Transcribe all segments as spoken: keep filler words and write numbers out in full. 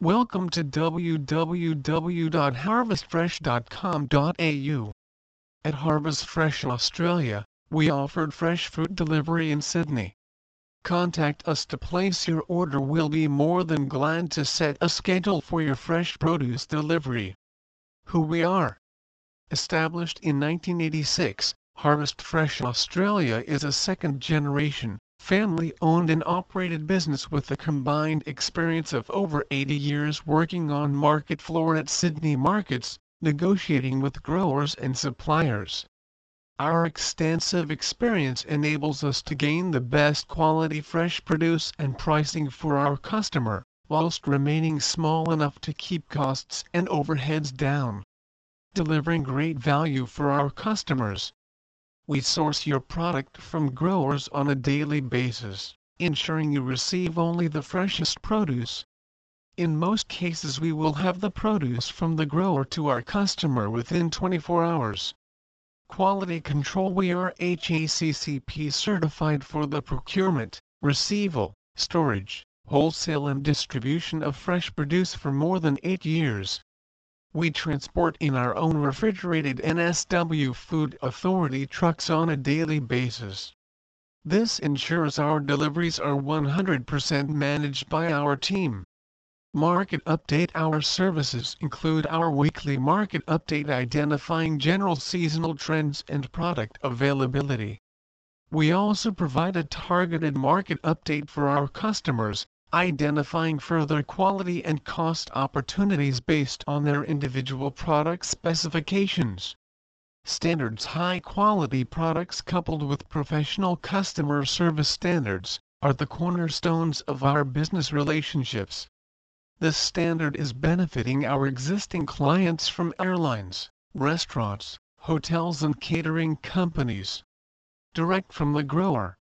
Welcome to w w w dot harvest fresh dot com dot a u. At Harvest Fresh Australia, we offered fresh fruit delivery in Sydney. Contact us to place your order. We'll be more than glad to set a schedule for your fresh produce delivery. Who we are. Established in nineteen eighty-six, Harvest Fresh Australia is a second-generation, family-owned and operated business with a combined experience of over eighty years working on market floor at Sydney Markets, negotiating with growers and suppliers. Our extensive experience enables us to gain the best quality fresh produce and pricing for our customer, whilst remaining small enough to keep costs and overheads down, delivering great value for our customers. We source your product from growers on a daily basis, ensuring you receive only the freshest produce. In most cases, we will have the produce from the grower to our customer within twenty-four hours. Quality control. We are H A C C P certified for the procurement, receival, storage, wholesale and distribution of fresh produce for more than eight years. We transport in our own refrigerated N S W Food Authority trucks on a daily basis. This ensures our deliveries are one hundred percent managed by our team. Market update. Our services include our weekly market update identifying general seasonal trends and product availability. We also provide a targeted market update for our customers, identifying further quality and cost opportunities based on their individual product specifications. Standards. High-quality products coupled with professional customer service standards are the cornerstones of our business relationships. This standard is benefiting our existing clients from airlines, restaurants, hotels and catering companies. Direct from the grower.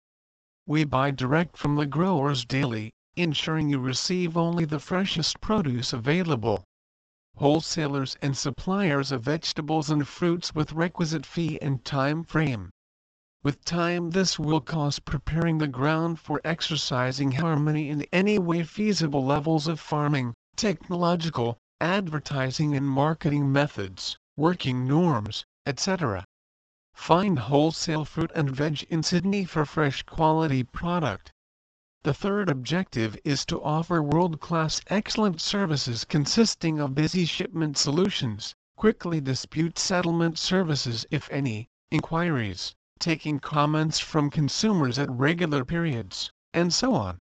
We buy direct from the growers daily, ensuring you receive only the freshest produce available. Wholesalers and suppliers of vegetables and fruits with requisite fee and time frame. With time, this will cause preparing the ground for exercising harmony in any way feasible levels of farming, technological, advertising and marketing methods, working norms, et cetera. Find wholesale fruit and veg in Sydney for fresh quality product. The third objective is to offer world-class excellent services consisting of busy shipment solutions, quickly dispute settlement services if any, inquiries, taking comments from consumers at regular periods, and so on.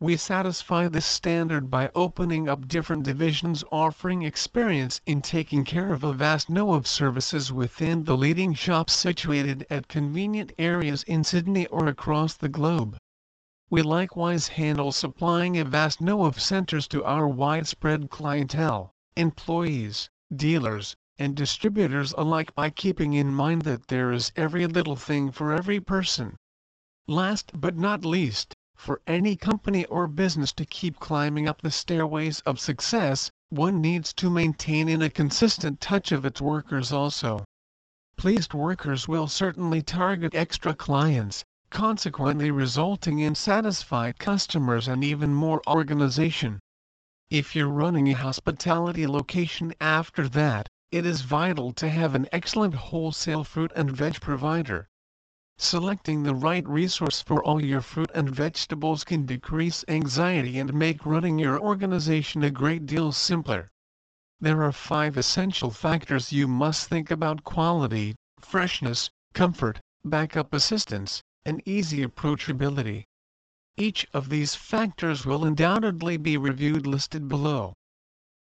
We satisfy this standard by opening up different divisions offering experience in taking care of a vast know of services within the leading shops situated at convenient areas in Sydney or across the globe. We likewise handle supplying a vast know of centers to our widespread clientele, employees, dealers, and distributors alike by keeping in mind that there is every little thing for every person. Last but not least, for any company or business to keep climbing up the stairways of success, one needs to maintain in a consistent touch of its workers also. Pleased workers will certainly target extra clients, consequently resulting in satisfied customers and even more organization. If you're running a hospitality location after that, it is vital to have an excellent wholesale fruit and veg provider. Selecting the right resource for all your fruit and vegetables can decrease anxiety and make running your organization a great deal simpler. There are five essential factors you must think about: quality, freshness, comfort, backup assistance, and easy approachability. Each of these factors will undoubtedly be reviewed listed below.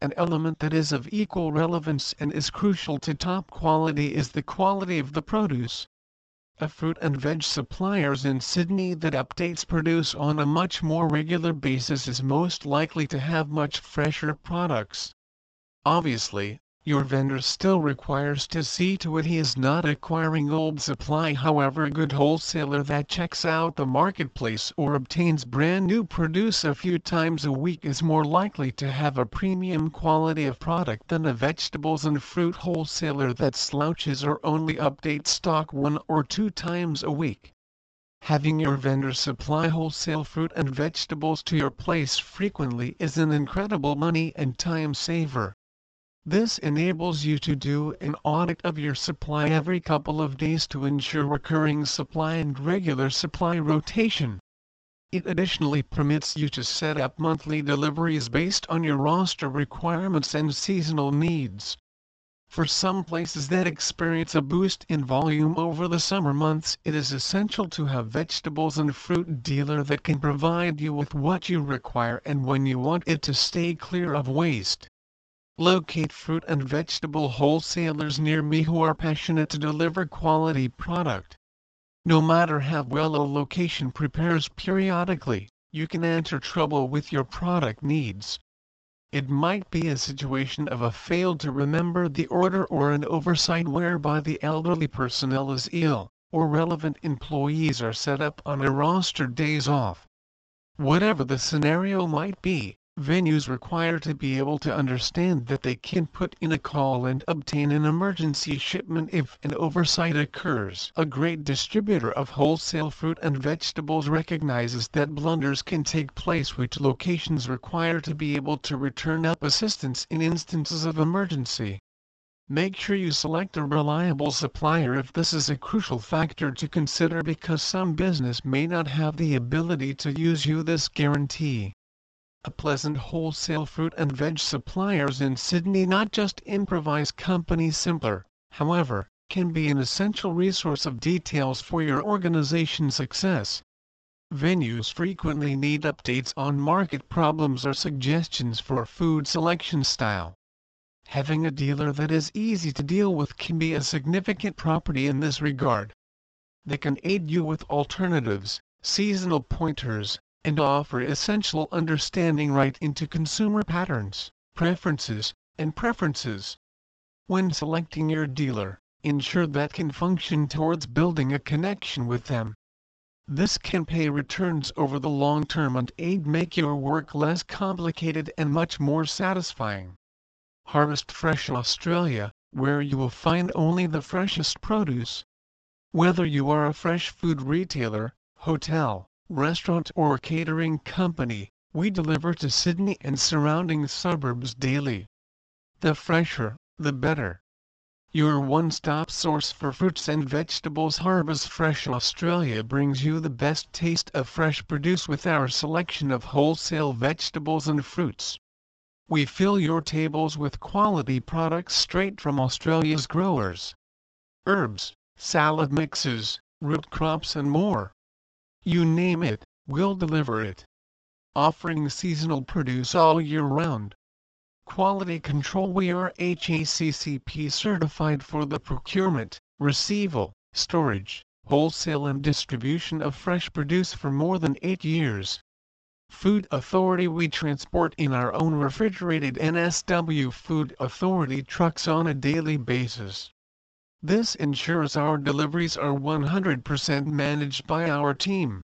An element that is of equal relevance and is crucial to top quality is the quality of the produce. A fruit and veg suppliers in Sydney that updates produce on a much more regular basis is most likely to have much fresher products. Obviously, your vendor still requires to see to it he is not acquiring old supply. However, a good wholesaler that checks out the marketplace or obtains brand new produce a few times a week is more likely to have a premium quality of product than a vegetables and fruit wholesaler that slouches or only updates stock one or two times a week. Having your vendor supply wholesale fruit and vegetables to your place frequently is an incredible money and time saver. This enables you to do an audit of your supply every couple of days to ensure recurring supply and regular supply rotation. It additionally permits you to set up monthly deliveries based on your roster requirements and seasonal needs. For some places that experience a boost in volume over the summer months, it is essential to have vegetables and fruit dealer that can provide you with what you require and when you want it to stay clear of waste. Locate fruit and vegetable wholesalers near me who are passionate to deliver quality product. No matter how well a location prepares periodically, you can enter trouble with your product needs. It might be a situation of a fail to remember the order or an oversight whereby the elderly personnel is ill, or relevant employees are set up on a roster days off. Whatever the scenario might be, venues require to be able to understand that they can put in a call and obtain an emergency shipment if an oversight occurs. A great distributor of wholesale fruit and vegetables recognizes that blunders can take place, which locations require to be able to return up assistance in instances of emergency. Make sure you select a reliable supplier if this is a crucial factor to consider, because some business may not have the ability to use you this guarantee. A pleasant wholesale fruit and veg suppliers in Sydney, not just improvise company simpler, however, can be an essential resource of details for your organization's success. Venues frequently need updates on market problems or suggestions for food selection style. Having a dealer that is easy to deal with can be a significant property in this regard. They can aid you with alternatives, seasonal pointers, and offer essential understanding right into consumer patterns, preferences, and preferences. When selecting your dealer, ensure that can function towards building a connection with them. This can pay returns over the long term and aid make your work less complicated and much more satisfying. Harvest Fresh Australia, where you will find only the freshest produce. Whether you are a fresh food retailer, hotel, restaurant or catering company, we deliver to Sydney and surrounding suburbs daily. The fresher, the better. Your one-stop source for fruits and vegetables, Harvest Fresh Australia brings you the best taste of fresh produce with our selection of wholesale vegetables and fruits. We fill your tables with quality products straight from Australia's growers. Herbs, salad mixes, root crops and more. You name it, we'll deliver it. Offering seasonal produce all year round. Quality control. We are H A C C P certified for the procurement, receival, storage, wholesale and distribution of fresh produce for more than eight years. Food Authority. We transport in our own refrigerated N S W Food Authority trucks on a daily basis. This ensures our deliveries are one hundred percent managed by our team.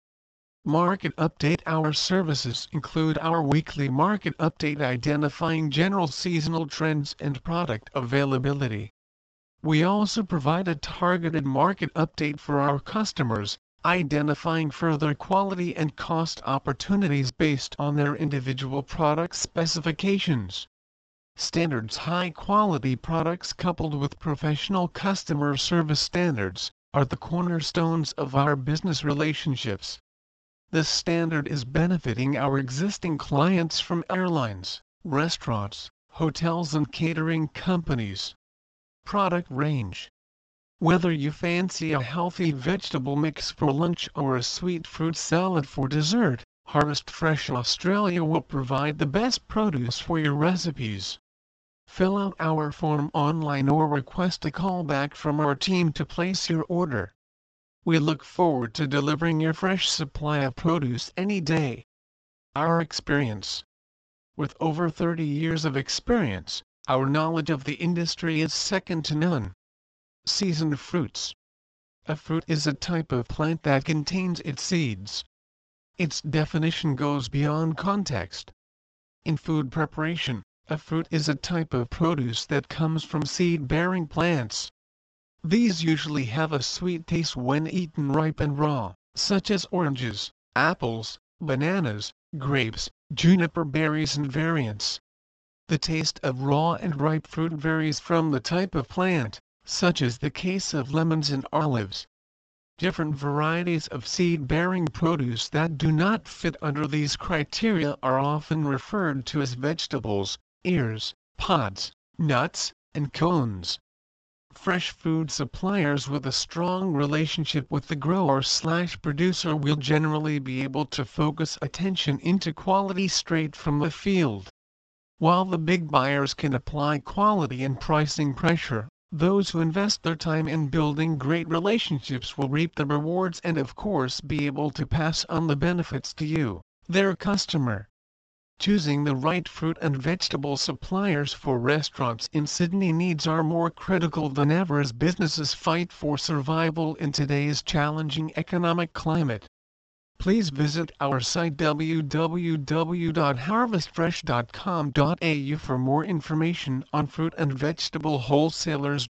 Market update. Our services include our weekly market update identifying general seasonal trends and product availability. We also provide a targeted market update for our customers, identifying further quality and cost opportunities based on their individual product specifications. Standards. High-quality products coupled with professional customer service standards are the cornerstones of our business relationships. This standard is benefiting our existing clients from airlines, restaurants, hotels and catering companies. Product range. Whether you fancy a healthy vegetable mix for lunch or a sweet fruit salad for dessert, Harvest Fresh Australia will provide the best produce for your recipes. Fill out our form online or request a call back from our team to place your order. We look forward to delivering your fresh supply of produce any day. Our experience. With over thirty years of experience, our knowledge of the industry is second to none. Seasoned fruits. A fruit is a type of plant that contains its seeds. Its definition goes beyond context. In food preparation, a fruit is a type of produce that comes from seed-bearing plants. These usually have a sweet taste when eaten ripe and raw, such as oranges, apples, bananas, grapes, juniper berries and variants. The taste of raw and ripe fruit varies from the type of plant, such as the case of lemons and olives. Different varieties of seed-bearing produce that do not fit under these criteria are often referred to as vegetables, ears, pods, nuts, and cones. Fresh food suppliers with a strong relationship with the grower/producer will generally be able to focus attention into quality straight from the field. While the big buyers can apply quality and pricing pressure, those who invest their time in building great relationships will reap the rewards and of course be able to pass on the benefits to you, their customer. Choosing the right fruit and vegetable suppliers for restaurants in Sydney needs are more critical than ever as businesses fight for survival in today's challenging economic climate. Please visit our site w w w dot harvest fresh dot com dot a u for more information on fruit and vegetable wholesalers.